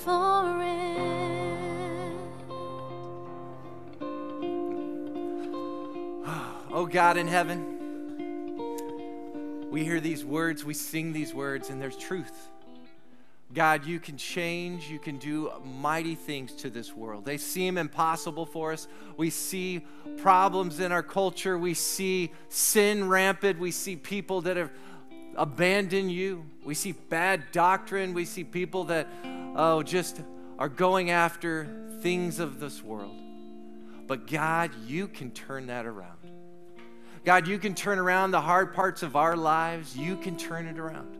for it. Oh God in heaven, we hear these words, we sing these words, and there's truth. God, you can change, you can do mighty things to this world. They seem impossible for us. We see problems in our culture. We see sin rampant. We see people that have abandoned you. We see bad doctrine. We see people that, just are going after things of this world. But God, you can turn that around. God, you can turn around the hard parts of our lives. You can turn it around.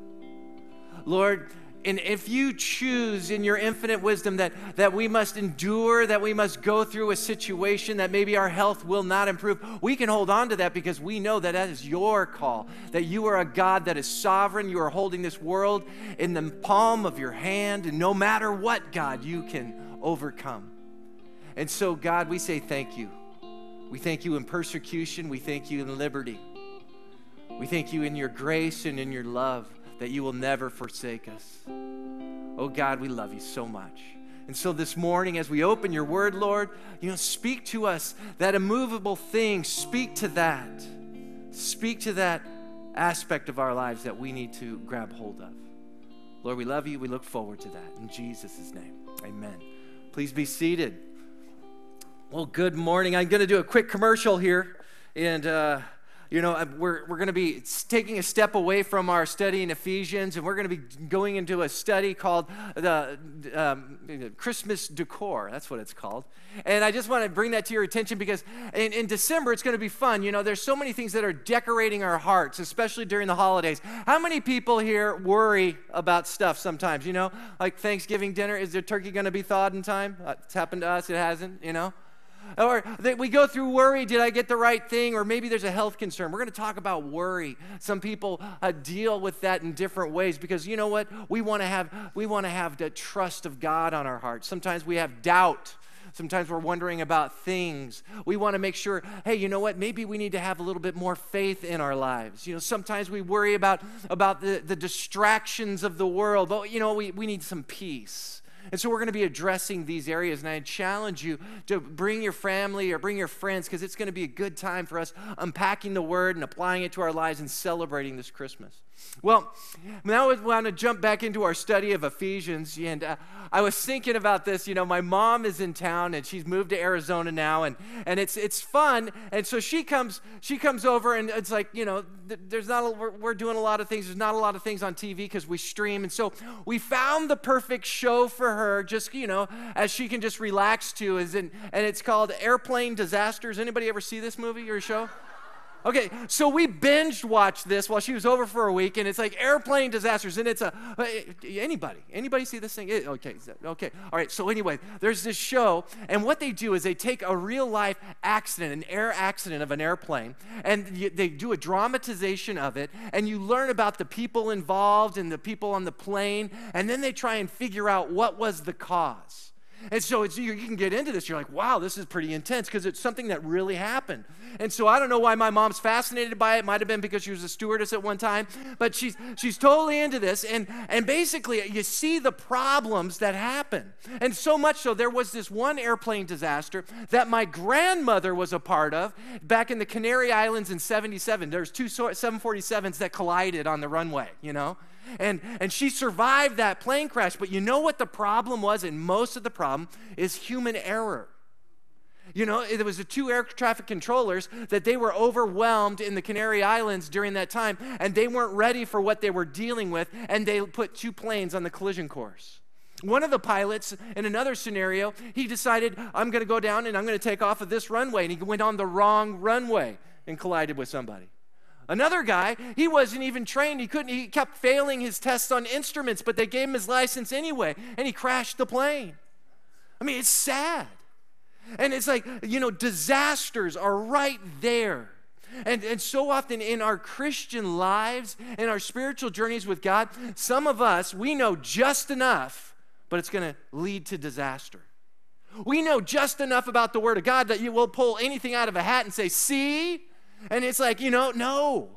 Lord, and if you choose in your infinite wisdom that we must endure, that we must go through a situation, that maybe our health will not improve, we can hold on to that because we know that that is your call, that you are a God that is sovereign. You are holding this world in the palm of your hand, and no matter what, God, you can overcome. And so, God, we say thank you. We thank you in persecution. We thank you in liberty. We thank you in your grace and in your love, that you will never forsake us. Oh God, we love you so much. And so this morning, as we open your word, Lord, speak to us that immovable thing. Speak to that. Speak to that aspect of our lives that we need to grab hold of. Lord, we love you. We look forward to that. In Jesus' name, amen. Please be seated. Well, good morning. I'm going to do a quick commercial here, and we're going to be taking a step away from our study in Ephesians, and we're going to be going into a study called the Christmas Decor. That's what it's called. And I just want to bring that to your attention because in December, it's going to be fun. There's so many things that are decorating our hearts, especially during the holidays. How many people here worry about stuff sometimes, Like Thanksgiving dinner, is the turkey going to be thawed in time? It's happened to us. It hasn't, Or that we go through worry, did I get the right thing? Or maybe there's a health concern. We're going to talk about worry. Some people deal with that in different ways because you know what? We want to have the trust of God on our hearts. Sometimes we have doubt. Sometimes we're wondering about things. We want to make sure, hey, you know what? Maybe we need to have a little bit more faith in our lives. Sometimes we worry about the distractions of the world. But, we need some peace. And so we're going to be addressing these areas, and I challenge you to bring your family or bring your friends because it's going to be a good time for us unpacking the word and applying it to our lives and celebrating this Christmas. Well, now we want to jump back into our study of Ephesians, and I was thinking about this. My mom is in town, and she's moved to Arizona now, and it's fun. And so she comes over, and it's like we're doing a lot of things. There's not a lot of things on TV because we stream, and so we found the perfect show for her, just as she can just relax to, and it's called Airplane Disasters. Anybody ever see this movie or show? Okay, so we binge watched this while she was over for a week, and it's like Airplane Disasters, and it's anybody see this thing? Okay, all right, so anyway, there's this show, and what they do is they take a real-life accident, an air accident of an airplane, and they do a dramatization of it, and you learn about the people involved and the people on the plane, and then they try and figure out what was the cause. And so you can get into this. You're like, wow, this is pretty intense because it's something that really happened. And so I don't know why my mom's fascinated by it. It might have been because she was a stewardess at one time. But she's totally into this. And basically, you see the problems that happen. And so much so, there was this one airplane disaster that my grandmother was a part of back in the Canary Islands in 77. There's two 747s that collided on the runway, And she survived that plane crash. But you know what the problem was? And most of the problem is human error. It was the two air traffic controllers that they were overwhelmed in the Canary Islands during that time, and they weren't ready for what they were dealing with, and they put two planes on the collision course. One of the pilots, in another scenario, he decided, I'm going to go down and I'm going to take off of this runway. And he went on the wrong runway and collided with somebody. Another guy, he wasn't even trained. He kept failing his tests on instruments, but they gave him his license anyway, and he crashed the plane. It's sad. And it's like, disasters are right there. And so often in our Christian lives, in our spiritual journeys with God, some of us, we know just enough, but it's going to lead to disaster. We know just enough about the Word of God that you will pull anything out of a hat and say, see? And it's like, no,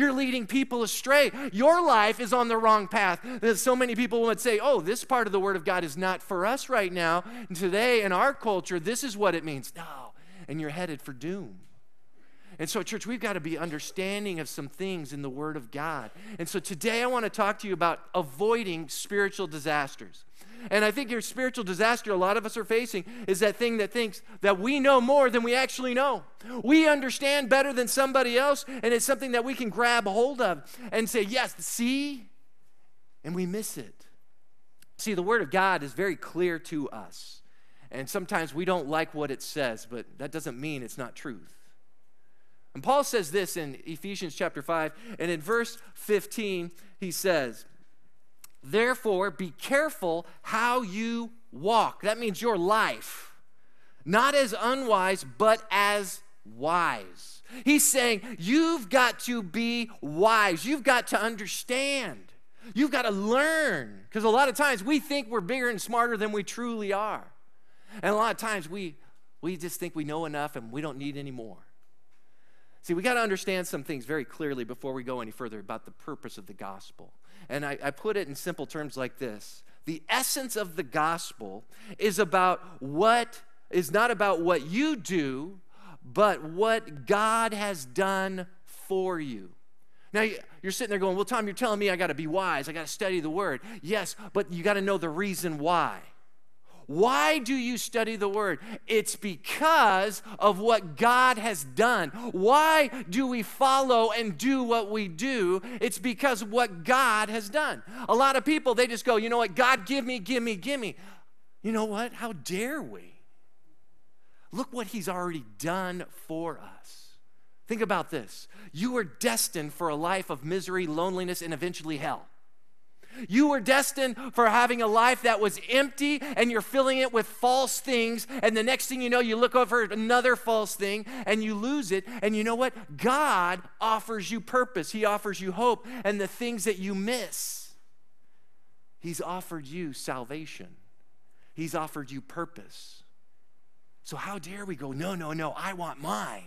You're leading people astray. Your life is on the wrong path. There's so many people would say, oh, this part of the Word of God is not for us right now. And today in our culture, this is what it means. No, and you're headed for doom. And so, church, we've got to be understanding of some things in the Word of God. And so today I want to talk to you about avoiding spiritual disasters. And I think your spiritual disaster a lot of us are facing is that thing that thinks that we know more than we actually know. We understand better than somebody else, and it's something that we can grab hold of and say, yes, see, and we miss it. See, the Word of God is very clear to us. And sometimes we don't like what it says, but that doesn't mean it's not truth. And Paul says this in Ephesians chapter 5, and in verse 15, he says, therefore, be careful how you walk. That means your life, not as unwise, but as wise. He's saying you've got to be wise. You've got to understand. You've got to learn, because a lot of times we think we're bigger and smarter than we truly are. And a lot of times we just think we know enough and we don't need any more. See, we got to understand some things very clearly before we go any further about the purpose of the gospel. And I put it in simple terms like this. The essence of the gospel is not about what you do, but what God has done for you. Now, you're sitting there going, well, Tom, you're telling me I got to be wise. I got to study the Word. Yes, but you got to know the reason why. Why do you study the Word? It's because of what God has done. Why do we follow and do what we do? It's because of what God has done. A lot of people, they just go, you know what? God, give me, give me, give me. You know what? How dare we? Look what He's already done for us. Think about this. You were destined for a life of misery, loneliness, and eventually hell. You were destined for having a life that was empty, and you're filling it with false things, and the next thing you know, you look over another false thing, and you lose it, and you know what? God offers you purpose. He offers you hope, and the things that you miss, He's offered you salvation. He's offered you purpose. So how dare we go, no, no, no, I want mine.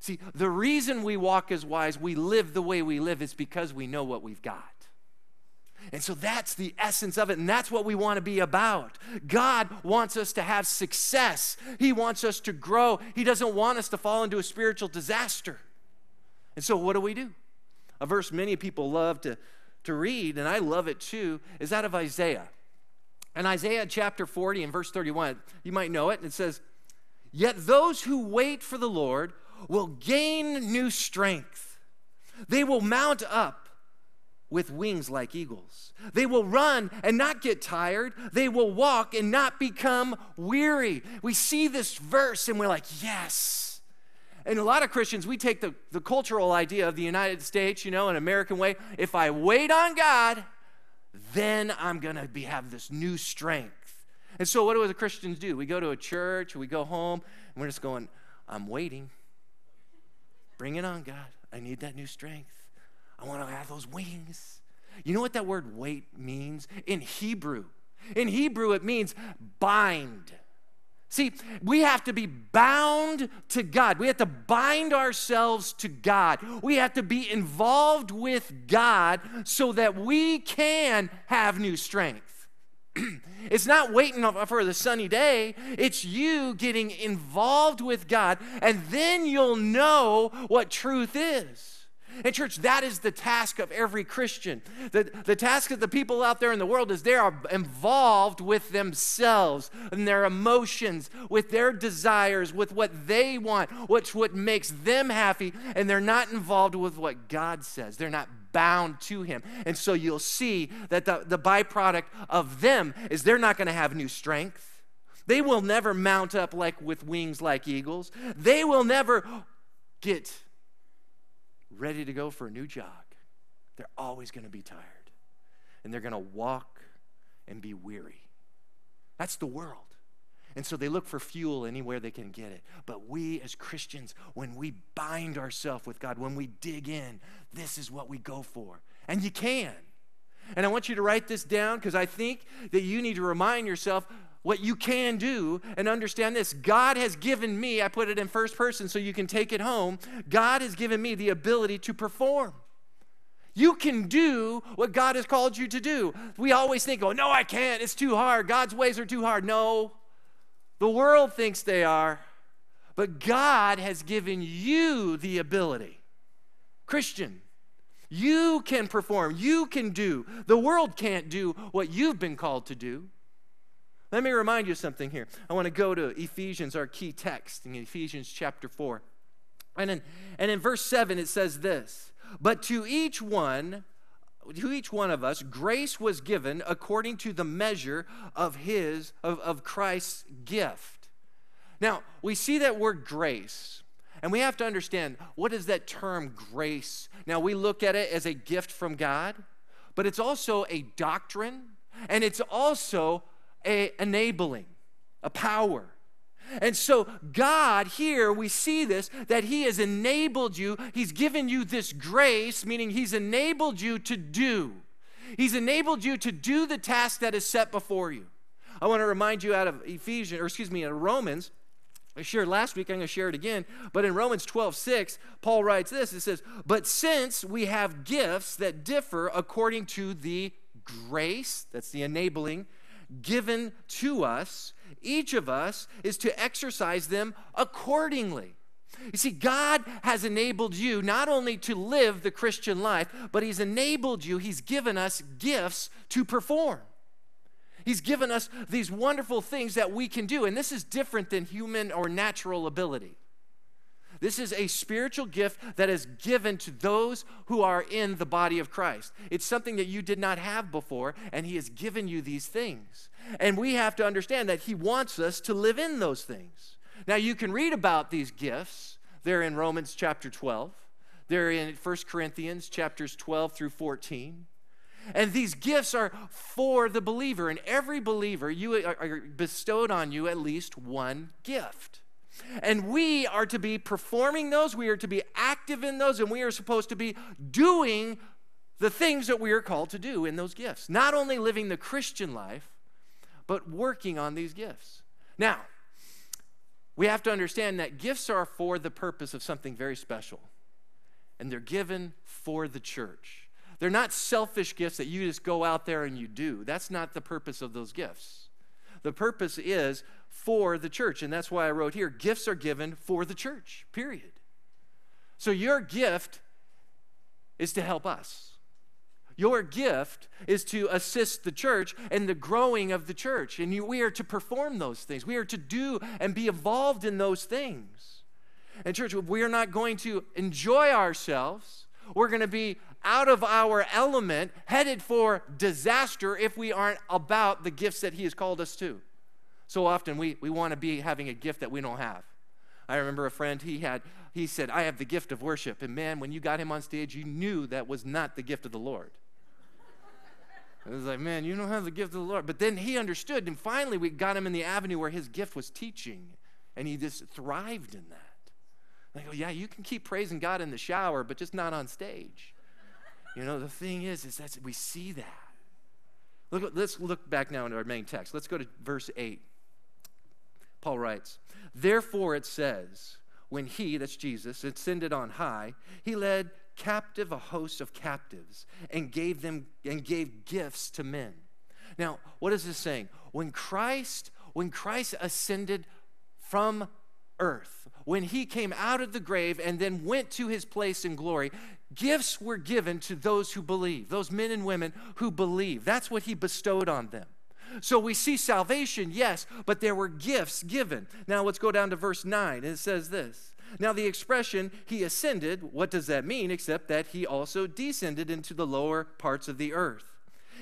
See, the reason we walk as wise, we live the way we live, is because we know what we've got. And so that's the essence of it, and that's what we want to be about. God wants us to have success. He wants us to grow. He doesn't want us to fall into a spiritual disaster. And so what do? A verse many people love to read, and I love it too, is that of Isaiah. In Isaiah chapter 40 and verse 31, you might know it, and it says, yet those who wait for the Lord will gain new strength. They will mount up with wings like eagles. They will run and not get tired. They will walk and not become weary. We see this verse and we're like, yes. And a lot of Christians, we take the cultural idea of the United States, you know, an American way. If I wait on God, then I'm going to have this new strength. And so what do the Christians do? We go to a church, we go home, and we're just going, I'm waiting. Bring it on, God. I need that new strength. I want to have those wings. You know what that word wait means? In Hebrew. In Hebrew, it means bind. See, we have to be bound to God. We have to bind ourselves to God. We have to be involved with God so that we can have new strength. It's not waiting for the sunny day. It's you getting involved with God, and then you'll know what truth is. And church, that is the task of every Christian. The task of the people out there in the world is they are involved with themselves and their emotions, with their desires, with what they want, what makes them happy, and they're not involved with what God says. They're not bound to Him. And so you'll see that the byproduct of them is they're not going to have new strength. They will never mount up with wings like eagles. They will never get ready to go for a new jog. They're always going to be tired, and they're going to walk and be weary. That's the world. And so they look for fuel anywhere they can get it. But we as Christians, when we bind ourselves with God, when we dig in, this is what we go for. And you can. And I want you to write this down, because I think that you need to remind yourself what you can do, and understand this. God has given me, I put it in first person so you can take it home, God has given me the ability to perform. You can do what God has called you to do. We always think, oh, no, I can't. It's too hard. God's ways are too hard. No, the world thinks they are, but God has given you the ability. Christian, you can perform. You can do. The world can't do what you've been called to do. Let me remind you something here. I want to go to Ephesians, our key text, in Ephesians chapter 4. And in verse 7, it says this, but to each one of us, grace was given according to the measure of Christ's gift. Now, we see that word grace, and we have to understand, what is that term grace? Now, we look at it as a gift from God, but it's also a doctrine, and it's also enabling, a power. And so God here, we see this, that he has enabled you. He's given you this grace, meaning he's enabled you to do. He's enabled you to do the task that is set before you. I want to remind you out of Romans. I shared last week, I'm going to share it again, but in Romans 12:6, Paul writes this, it says, but since we have gifts that differ according to the grace, that's the enabling, given to us, each of us is to exercise them accordingly. You see, God has enabled you not only to live the Christian life, but he's enabled you, he's given us gifts to perform. He's given us these wonderful things that we can do, and this is different than human or natural ability. This is a spiritual gift that is given to those who are in the body of Christ. It's something that you did not have before, and he has given you these things. And we have to understand that he wants us to live in those things. Now, you can read about these gifts. They're in Romans chapter 12. They're in 1 Corinthians chapters 12 through 14. And these gifts are for the believer. And every believer, you are bestowed on you at least one gift. And we are to be performing those, we are to be active in those, and we are supposed to be doing the things that we are called to do in those gifts. Not only living the Christian life, but working on these gifts. Now, we have to understand that gifts are for the purpose of something very special, and they're given for the church. They're not selfish gifts that you just go out there and you do. That's not the purpose of those gifts. The purpose is for the church, and that's why I wrote here, gifts are given for the church, period. So your gift is to help us. Your gift is to assist the church and the growing of the church, and we are to perform those things. We are to do and be involved in those things. And church, we are not going to enjoy ourselves. We're going to be out of our element, headed for disaster if we aren't about the gifts that he has called us to. So often we want to be having a gift that we don't have. I remember a friend, he said, I have the gift of worship. And man, when you got him on stage, you knew that was not the gift of the Lord. It was like, man, you don't have the gift of the Lord. But then he understood, and finally we got him in the avenue where his gift was teaching, and he just thrived in that. I go, yeah, you can keep praising God in the shower, but just not on stage. You know, the thing is that we see that. Let's look back now into our main text. Let's go to verse 8. Paul writes, therefore it says, when he, that's Jesus, ascended on high, he led captive a host of captives and gave gifts to men. Now, what is this saying? When Christ ascended from earth, when he came out of the grave and then went to his place in glory, gifts were given to those who believe, those men and women who believe. That's what he bestowed on them. So we see salvation, yes, but there were gifts given. Now let's go down to verse 9, and it says this. Now the expression, he ascended, what does that mean except that he also descended into the lower parts of the earth?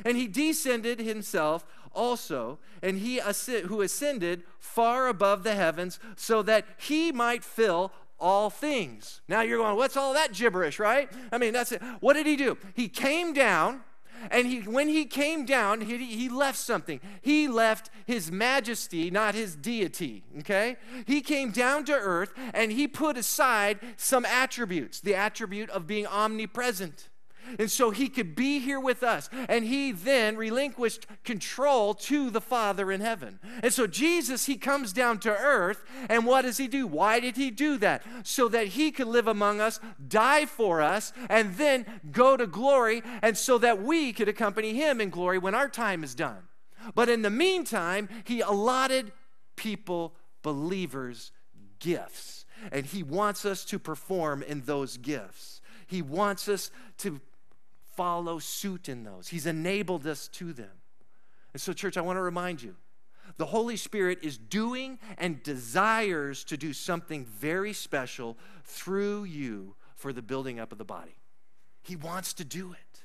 And he descended himself also, and he who ascended far above the heavens so that he might fill all things. Now you're going, what's all that gibberish, right? I mean, that's it. What did he do? He came down, and when he came down, he left something. He left his majesty, not his deity, okay? He came down to earth, and he put aside some attributes, the attribute of being omnipresent. And so he could be here with us. And he then relinquished control to the Father in heaven. And so Jesus, he comes down to earth, and what does he do? Why did he do that? So that he could live among us, die for us, and then go to glory, and so that we could accompany him in glory when our time is done. But in the meantime, he allotted people, believers, gifts. And he wants us to perform in those gifts. He wants us to follow suit in those. He's enabled us to them. And so, church, I want to remind you, the Holy Spirit is doing and desires to do something very special through you for the building up of the body. He wants to do it.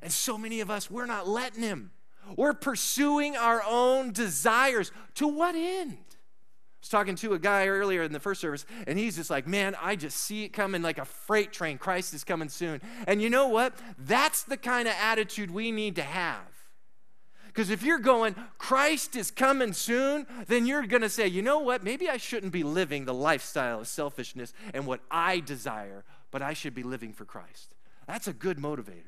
And so many of us, we're not letting him. We're pursuing our own desires. To what end? I was talking to a guy earlier in the first service, and he's just like, man, I just see it coming like a freight train. Christ is coming soon. And you know what? That's the kind of attitude we need to have. Because if you're going, Christ is coming soon, then you're going to say, you know what? Maybe I shouldn't be living the lifestyle of selfishness and what I desire, but I should be living for Christ. That's a good motivator.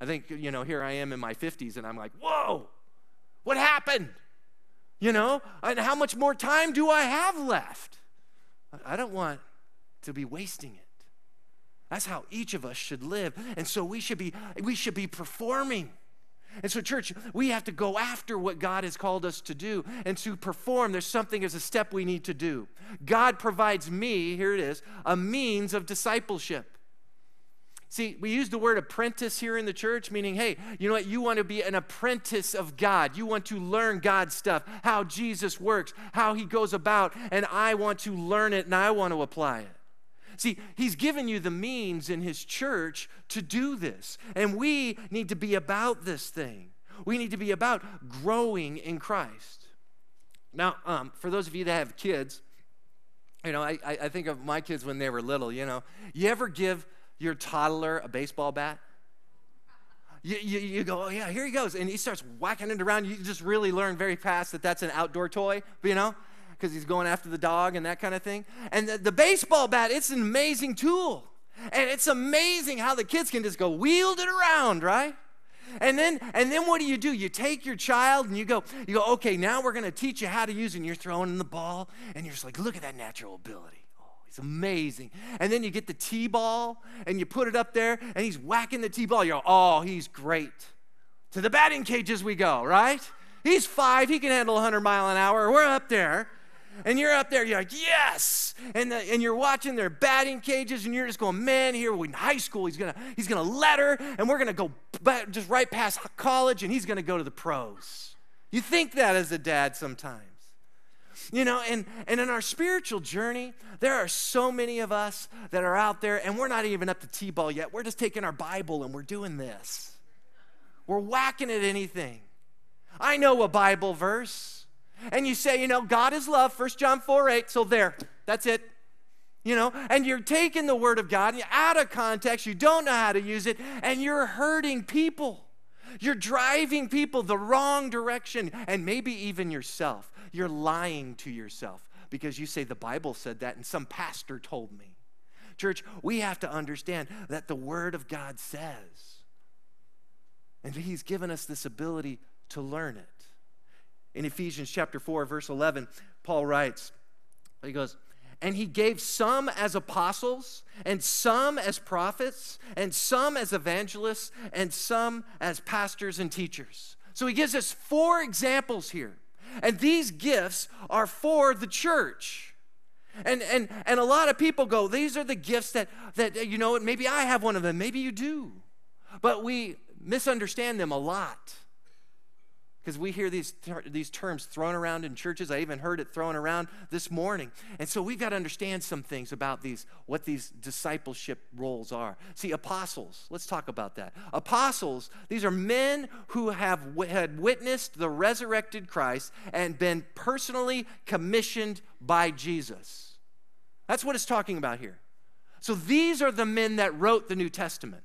I think, you know, here I am in my 50s, and I'm like, whoa, what happened? You know, and how much more time do I have left? I don't want to be wasting it. That's how each of us should live. And so we should be performing. And so, church, we have to go after what God has called us to do and to perform. There's something as a step we need to do. God provides me, here it is, a means of discipleship. See, we use the word apprentice here in the church, meaning, hey, you know what? You want to be an apprentice of God. You want to learn God's stuff, how Jesus works, how he goes about, and I want to learn it and I want to apply it. See, he's given you the means in his church to do this, and we need to be about this thing. We need to be about growing in Christ. Now, for those of you that have kids, you know, I think of my kids when they were little, you know. You ever give your toddler a baseball bat? You go, oh yeah, here he goes. And he starts whacking it around. You just really learn very fast that that's an outdoor toy, you know, because he's going after the dog and that kind of thing. And the baseball bat, it's an amazing tool. And it's amazing how the kids can just go wield it around, right? And then what do? You take your child and you go, okay, now we're going to teach you how to use it. And you're throwing the ball, and you're just like, look at that natural ability. It's amazing. And then you get the T-ball, and you put it up there, and he's whacking the T-ball. You go, oh, he's great. To the batting cages we go, right? He's 5. He can handle 100 mile an hour. We're up there. And you're up there. You're like, yes. And you're watching their batting cages, and you're just going, man, here in high school, he's going to let her, and we're going to go just right past college, and he's going to go to the pros. You think that as a dad sometimes. You know, and in our spiritual journey, there are so many of us that are out there, and we're not even up to T-ball yet. We're just taking our Bible, and we're doing this. We're whacking at anything. I know a Bible verse. And you say, you know, God is love, 1 John 4:8, so there, that's it. You know, and you're taking the Word of God, and you're out of context, you don't know how to use it, and you're hurting people. You're driving people the wrong direction, and maybe even yourself. You're lying to yourself because you say the Bible said that and some pastor told me. Church, we have to understand that the Word of God says, and he's given us this ability to learn it. In Ephesians chapter 4, verse 11, Paul writes, he goes, and he gave some as apostles, and some as prophets, and some as evangelists, and some as pastors and teachers. So he gives us 4 examples here. And these gifts are for the church. And a lot of people go, these are the gifts that you know, maybe I have one of them. Maybe you do. But we misunderstand them a lot. Because we hear these terms thrown around in churches. I even heard it thrown around this morning. And so we've got to understand some things about what these discipleship roles are. See, apostles, let's talk about that. Apostles, these are men who had witnessed the resurrected Christ and been personally commissioned by Jesus. That's what it's talking about here. So these are the men that wrote the New Testament.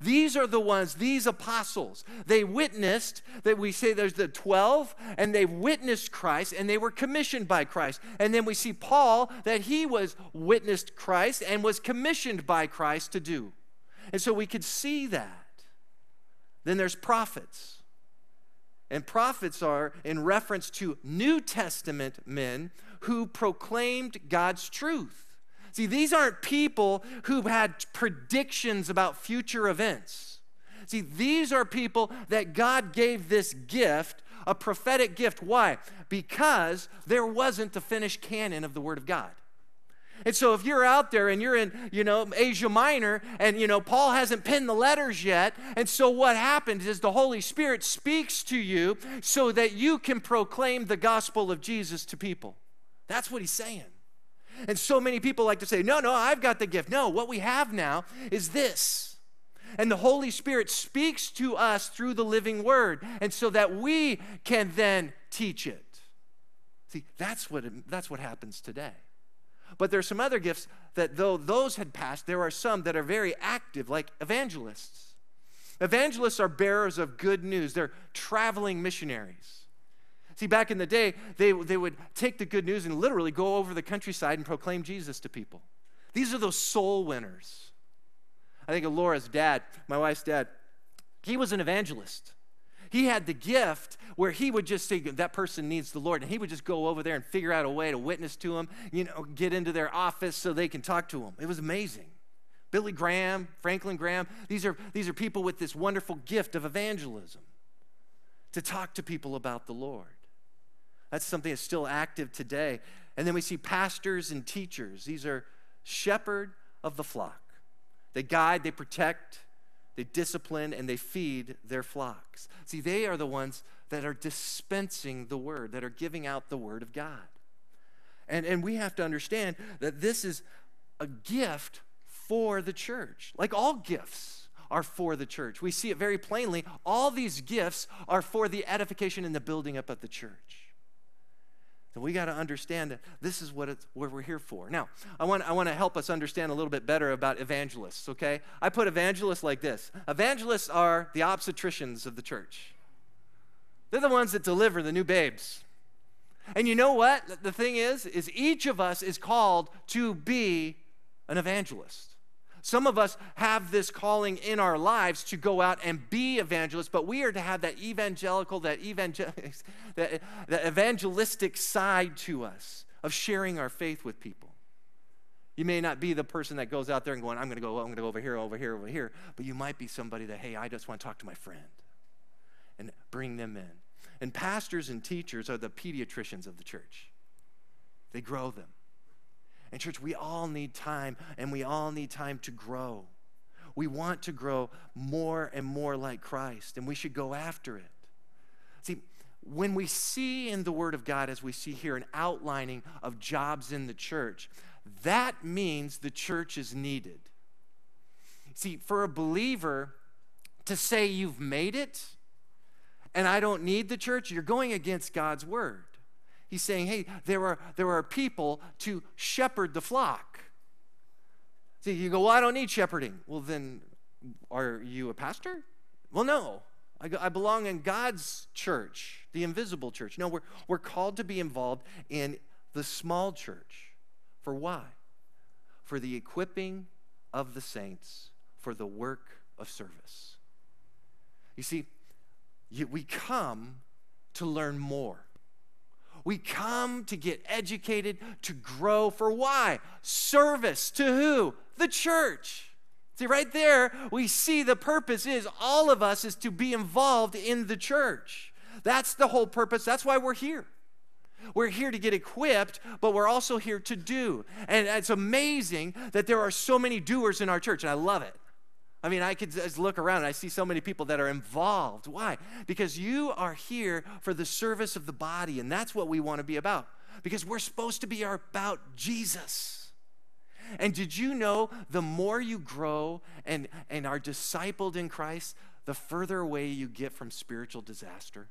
These are the ones, these apostles, they witnessed, that we say there's the 12, and they witnessed Christ, and they were commissioned by Christ. And then we see Paul, that he witnessed Christ and was commissioned by Christ to do. And so we could see that. Then there's prophets. And prophets are in reference to New Testament men who proclaimed God's truth. See, these aren't people who had predictions about future events. See, these are people that God gave this gift, a prophetic gift. Why? Because there wasn't the finished canon of the Word of God. And so if you're out there and you're in, Asia Minor, and, Paul hasn't penned the letters yet, and so what happens is the Holy Spirit speaks to you so that you can proclaim the gospel of Jesus to people. That's what he's saying. And so many people like to say, no, I've got the gift. No, what we have now is this. And the Holy Spirit speaks to us through the living Word, and so that we can then teach it. See, that's what happens today. But there's some other gifts that, though those had passed, there are some that are very active, like evangelists. Evangelists are bearers of good news. They're traveling missionaries. See, back in the day, they would take the good news and literally go over the countryside and proclaim Jesus to people. These are those soul winners. I think of Laura's dad, my wife's dad. He was an evangelist. He had the gift where he would just say, that person needs the Lord, and he would just go over there and figure out a way to witness to them, get into their office so they can talk to them. It was amazing. Billy Graham, Franklin Graham, these are people with this wonderful gift of evangelism to talk to people about the Lord. That's something that's still active today. And then we see pastors and teachers. These are shepherd of the flock. They guide, they protect, they discipline, and they feed their flocks. See, they are the ones that are dispensing the word, that are giving out the Word of God. And we have to understand that this is a gift for the church. Like, all gifts are for the church. We see it very plainly. All these gifts are for the edification and the building up of the church. So we got to understand that this is what we're here for. Now, I want to help us understand a little bit better about evangelists, okay? I put evangelists like this. Evangelists are the obstetricians of the church. They're the ones that deliver the new babes. And you know what? The thing is each of us is called to be an evangelist. Some of us have this calling in our lives to go out and be evangelists, but we are to have that evangelistic side to us of sharing our faith with people. You may not be the person that goes out there and going, I'm going to go over here, but you might be somebody that, hey, I just want to talk to my friend and bring them in. And pastors and teachers are the pediatricians of the church. They grow them. And church, we all need time, and we all need time to grow. We want to grow more and more like Christ, and we should go after it. See, when we see in the Word of God, as we see here, an outlining of jobs in the church, that means the church is needed. See, for a believer to say you've made it, and I don't need the church, you're going against God's Word. He's saying, hey, there are people to shepherd the flock. See, you go, well, I don't need shepherding. Well, then, are you a pastor? Well, no. I belong in God's church, the invisible church. No, we're called to be involved in the small church. For why? For the equipping of the saints for the work of service. You see, we come to learn more. We come to get educated, to grow. For why? Service to who? The church. See, right there, we see the purpose is all of us is to be involved in the church. That's the whole purpose. That's why we're here. We're here to get equipped, but we're also here to do. And it's amazing that there are so many doers in our church, and I love it. I mean, I could just look around and I see so many people that are involved. Why? Because you are here for the service of the body, and that's what we want to be about. Because we're supposed to be about Jesus. And did you know the more you grow and are discipled in Christ, the further away you get from spiritual disaster?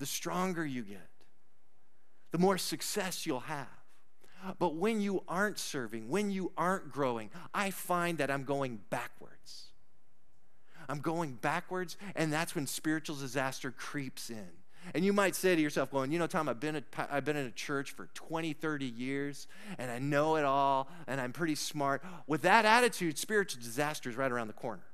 The stronger you get, the more success you'll have. But when you aren't serving, when you aren't growing, I find that I'm going backwards. I'm going backwards, and that's when spiritual disaster creeps in. And you might say to yourself, going, you know, Tom, I've been in a church for 20, 30 years, and I know it all, and I'm pretty smart. With that attitude, spiritual disaster is right around the corner.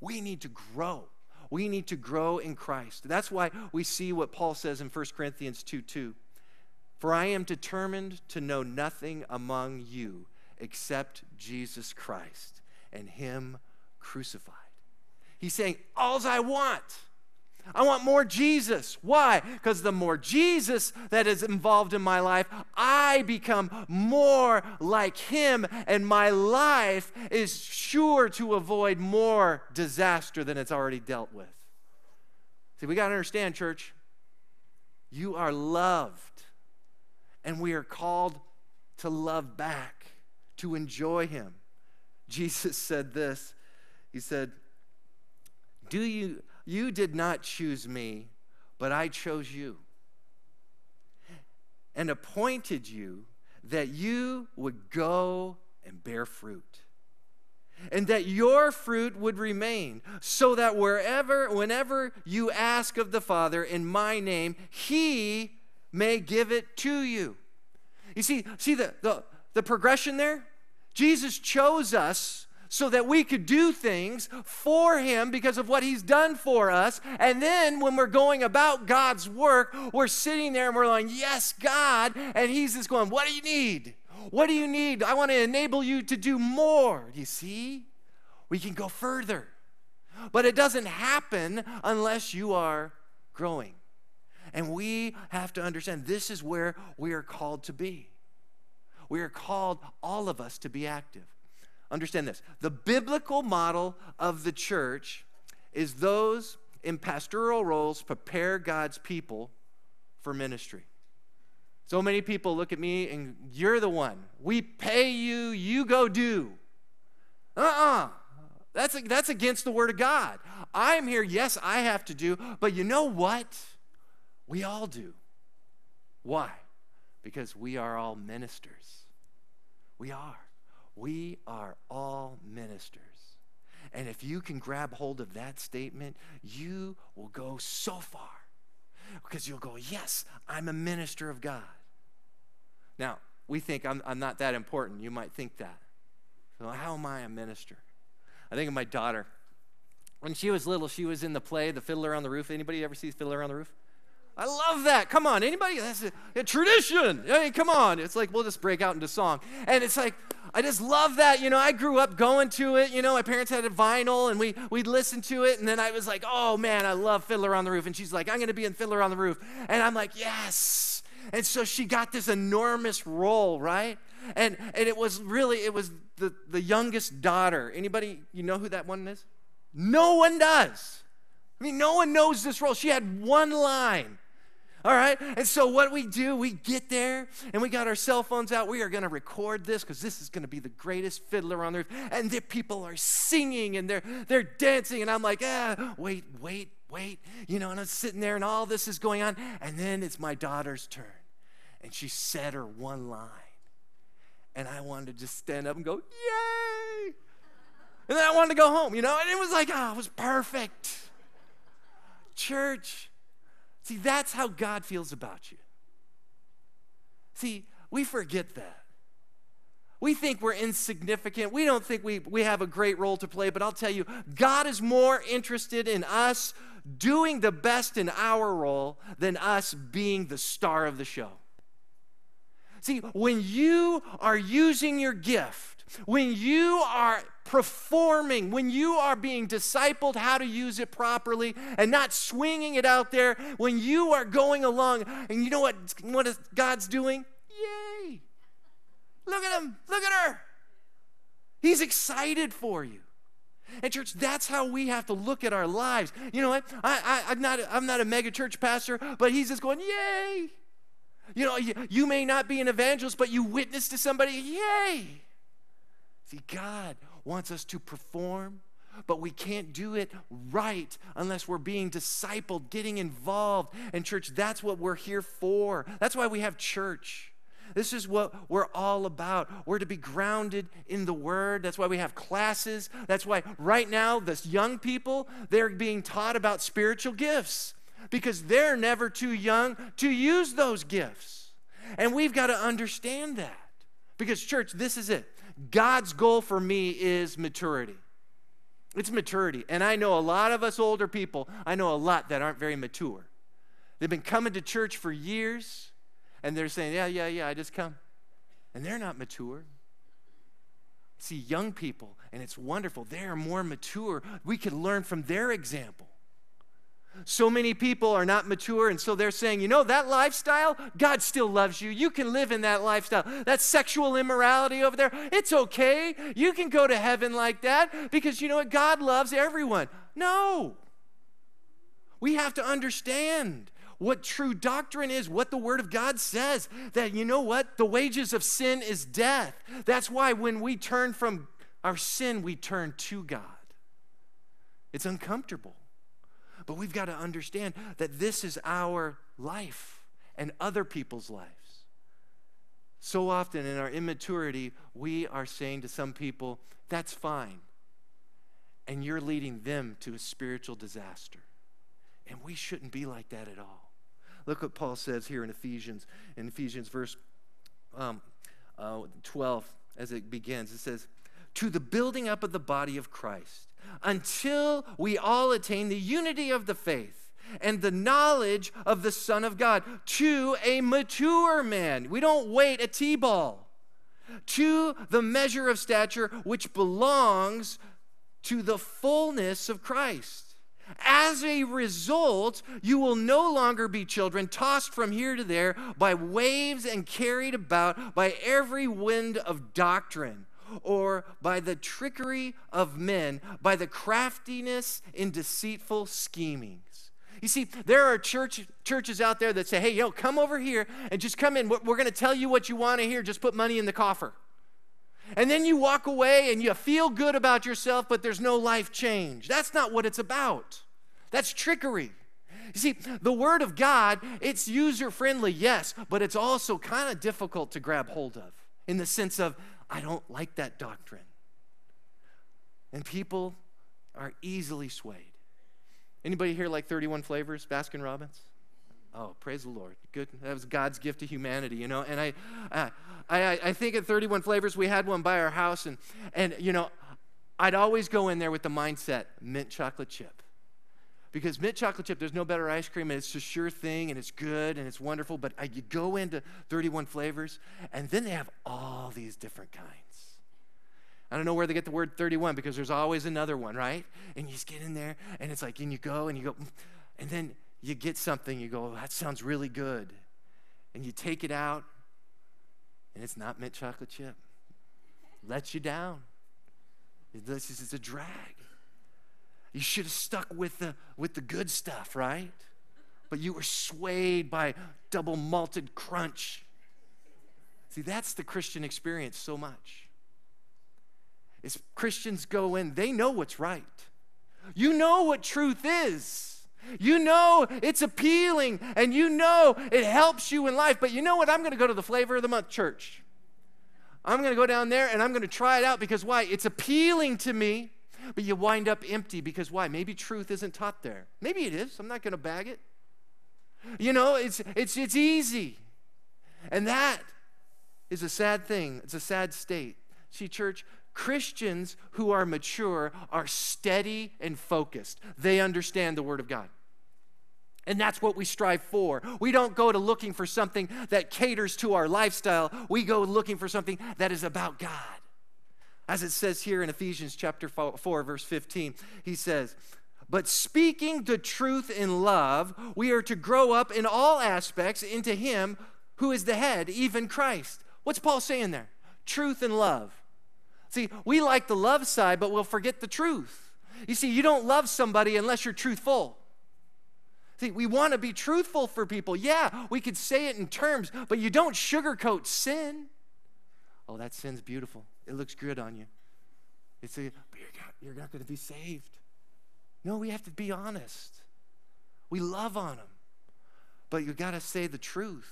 We need to grow. We need to grow in Christ. That's why we see what Paul says in 1 Corinthians 2:2. For I am determined to know nothing among you except Jesus Christ and him crucified. He's saying, all's I want more Jesus. Why? Because the more Jesus that is involved in my life, I become more like him, and my life is sure to avoid more disaster than it's already dealt with. See, we got to understand, church, you are loved, and we are called to love back, to enjoy him. Jesus said this. He said, You did not choose me, but I chose you and appointed you that you would go and bear fruit, and that your fruit would remain, so that whenever you ask of the Father in my name, he may give it to you. You see the progression there? Jesus chose us so that we could do things for him because of what he's done for us. And then when we're going about God's work, we're sitting there and we're like, yes, God. And he's just going, what do you need? What do you need? I want to enable you to do more. You see? We can go further. But it doesn't happen unless you are growing. And we have to understand this is where we are called to be. We are called, all of us, to be active. Understand this. The biblical model of the church is those in pastoral roles prepare God's people for ministry. So many people look at me and you're the one. We pay you, you go do. That's against the word of God. I'm here, yes, I have to do, but you know what? We all do. Why? Because we are all ministers. We are. We are all ministers. And if you can grab hold of that statement, you will go so far. Because you'll go, yes, I'm a minister of God. Now, we think I'm not that important. You might think that. So how am I a minister? I think of my daughter. When she was little, she was in the play, The Fiddler on the Roof. Anybody ever see Fiddler on the Roof? I love that. Come on, anybody? That's a tradition. I mean, come on. It's like we'll just break out into song. And it's like, I just love that. You know, I grew up going to it. You know, my parents had a vinyl, and we'd listen to it. And then I was like, oh, man, I love Fiddler on the Roof. And she's like, I'm going to be in Fiddler on the Roof. And I'm like, yes. And so she got this enormous role, right? And it was the youngest daughter. Anybody, you know who that one is? No one does. I mean, no one knows this role. She had one line. All right, and so what we do, we get there, and we got our cell phones out. We are going to record this because this is going to be the greatest Fiddler on Earth. And the people are singing, and they're dancing, and I'm like, wait. You know, and I'm sitting there, and all this is going on, and then it's my daughter's turn, and she said her one line, and I wanted to just stand up and go, yay! And then I wanted to go home, you know, and it was like, it was perfect. Church. See, that's how God feels about you. See, we forget that. We think we're insignificant. We don't think we have a great role to play, but I'll tell you, God is more interested in us doing the best in our role than us being the star of the show. See, when you are using your gift, when you are performing, when you are being discipled how to use it properly and not swinging it out there, when you are going along, and you know what God's doing? Yay! Look at him. Look at her. He's excited for you. And church, that's how we have to look at our lives. You know what? I'm not a mega church pastor, but he's just going, yay! You know, you may not be an evangelist, but you witness to somebody, yay! See, God wants us to perform, but we can't do it right unless we're being discipled, getting involved. And church, that's what we're here for. That's why we have church. This is what we're all about. We're to be grounded in the Word. That's why we have classes. That's why right now, this young people, they're being taught about spiritual gifts. because they're never too young to use those gifts. And we've got to understand that. Because, church, this is it. God's goal for me is maturity. It's maturity. And I know a lot of us older people, I know a lot that aren't very mature. They've been coming to church for years, and they're saying, yeah, I just come. And they're not mature. See, young people, and it's wonderful, they are more mature. We can learn from their example. So many people are not mature, and so they're saying, you know, that lifestyle, God still loves you. You can live in that lifestyle. That sexual immorality over there, it's okay. You can go to heaven like that because, you know what, God loves everyone. No. We have to understand what true doctrine is, what the Word of God says, that you know what? The wages of sin is death. That's why when we turn from our sin, we turn to God. It's uncomfortable. But we've got to understand that this is our life and other people's lives. So often in our immaturity, we are saying to some people, that's fine. And you're leading them to a spiritual disaster. And we shouldn't be like that at all. Look what Paul says here in Ephesians verse 12, as it begins. It says, to the building up of the body of Christ, until we all attain the unity of the faith and the knowledge of the Son of God, to a mature man. We don't wait a T-ball. To the measure of stature which belongs to the fullness of Christ. As a result, you will no longer be children tossed from here to there by waves and carried about by every wind of doctrine, or by the trickery of men, by the craftiness in deceitful schemings. You see, there are churches out there that say, hey, yo, come over here and just come in. We're going to tell you what you want to hear. Just put money in the coffer. And then you walk away and you feel good about yourself, but there's no life change. That's not what it's about. That's trickery. You see, the Word of God, it's user-friendly, yes, but it's also kind of difficult to grab hold of in the sense of, I don't like that doctrine. And people are easily swayed. Anybody here like 31 Flavors, Baskin-Robbins? Oh, praise the Lord. Good. That was God's gift to humanity, you know. And I think at 31 Flavors, we had one by our house. And you know, I'd always go in there with the mindset, mint chocolate chip. Because mint chocolate chip, there's no better ice cream. And it's a sure thing, and it's good, and it's wonderful. But you go into 31 Flavors, and then they have all these different kinds. I don't know where they get the word 31 because there's always another one, right? And you just get in there, and it's like, and you go, and then you get something, you go, oh, that sounds really good. And you take it out, and it's not mint chocolate chip. It lets you down. This is a drag. You should have stuck with the good stuff, right? But you were swayed by double malted crunch. See, that's the Christian experience so much. As Christians go in, they know what's right. You know what truth is. You know it's appealing, and you know it helps you in life. But you know what? I'm going to go to the Flavor of the Month church. I'm going to go down there, and I'm going to try it out because why? It's appealing to me, but you wind up empty because why? Maybe truth isn't taught there. Maybe it is. I'm not going to bag it. You know, it's easy. And that is a sad thing. It's a sad state. See, church, Christians who are mature are steady and focused. They understand the Word of God. And that's what we strive for. We don't go to looking for something that caters to our lifestyle. We go looking for something that is about God. As it says here in Ephesians chapter 4, verse 15, he says, but speaking the truth in love, we are to grow up in all aspects into Him who is the head, even Christ. What's Paul saying there? Truth and love. See, we like the love side, but we'll forget the truth. You see, you don't love somebody unless you're truthful. See, we want to be truthful for people. Yeah, we could say it in terms, but you don't sugarcoat sin. Oh, that sin's beautiful. It looks good on you. It's a, but you're not going to be saved. No, we have to be honest. We love on them, but you got to say the truth.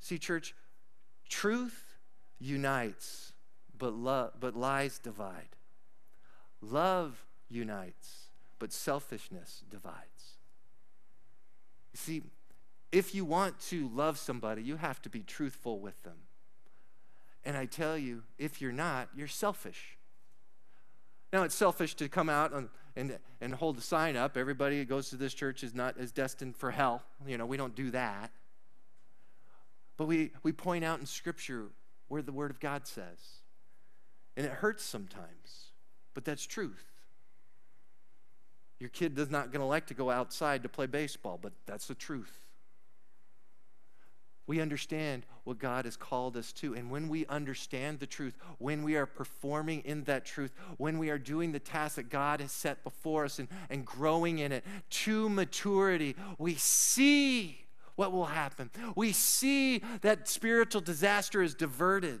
See, church, truth unites. But lies divide. Love unites, but selfishness divides. See, if you want to love somebody, you have to be truthful with them. And I tell you, if you're not, you're selfish. Now, it's selfish to come out and hold the sign up. Everybody who goes to this church is destined for hell. You know, we don't do that. But we point out in Scripture where the Word of God says. And it hurts sometimes, but that's truth. Your kid is not going to like to go outside to play baseball, but that's the truth. We understand what God has called us to. And when we understand the truth, when we are performing in that truth, when we are doing the task that God has set before us and growing in it to maturity, we see what will happen. We see that spiritual disaster is diverted,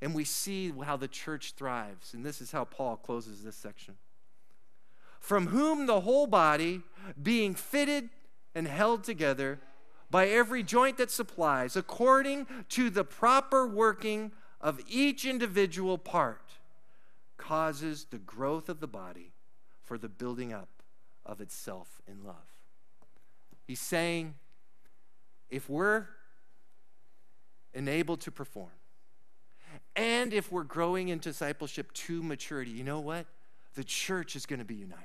and we see how the church thrives. And this is how Paul closes this section. From whom the whole body, being fitted and held together by every joint that supplies, according to the proper working of each individual part, causes the growth of the body for the building up of itself in love. He's saying, if we're enabled to perform, and if we're growing in discipleship to maturity, you know what? The church is going to be united.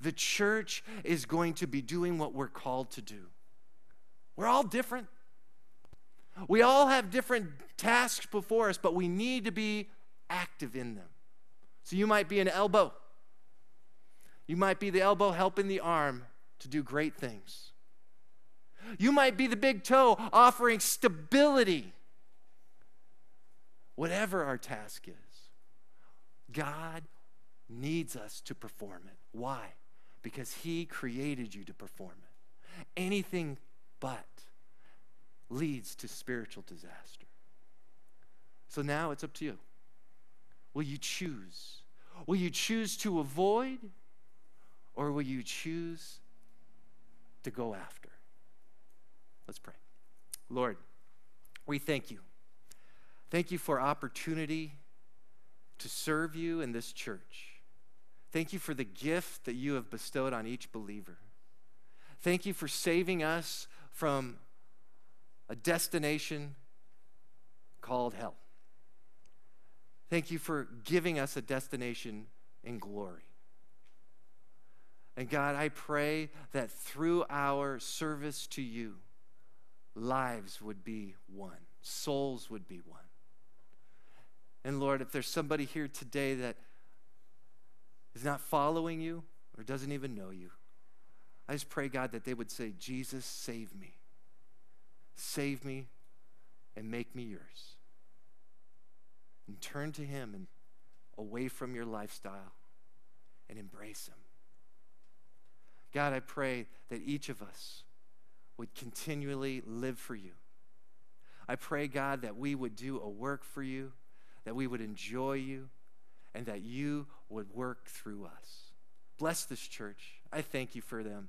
The church is going to be doing what we're called to do. We're all different. We all have different tasks before us, but we need to be active in them. So you might be an elbow. You might be the elbow helping the arm to do great things. You might be the big toe offering stability. Whatever our task is, God needs us to perform it. Why? Because He created you to perform it. Anything but leads to spiritual disaster. So now it's up to you. Will you choose? Will you choose to avoid, or will you choose to go after? Let's pray. Lord, we thank you. Thank you for opportunity to serve you in this church. Thank you for the gift that you have bestowed on each believer. Thank you for saving us from a destination called hell. Thank you for giving us a destination in glory. And God, I pray that through our service to you, lives would be one, souls would be one. And Lord, if there's somebody here today that is not following you or doesn't even know you, I just pray, God, that they would say, Jesus, save me. Save me and make me yours. And turn to Him and away from your lifestyle and embrace Him. God, I pray that each of us would continually live for you. I pray, God, that we would do a work for you, that we would enjoy you, and that you would work through us. Bless this church. I thank you for them.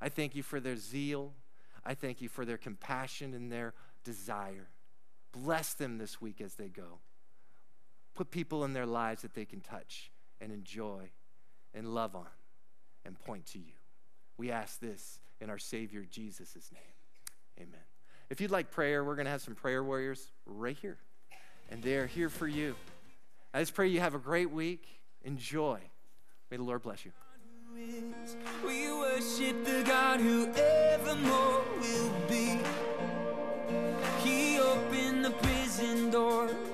I thank you for their zeal. I thank you for their compassion and their desire. Bless them this week as they go. Put people in their lives that they can touch and enjoy and love on and point to you. We ask this in our Savior Jesus' name. Amen. If you'd like prayer, we're going to have some prayer warriors right here. And they're here for you. I just pray you have a great week. Enjoy. May the Lord bless you. We worship the God who evermore will be. He opened the prison door.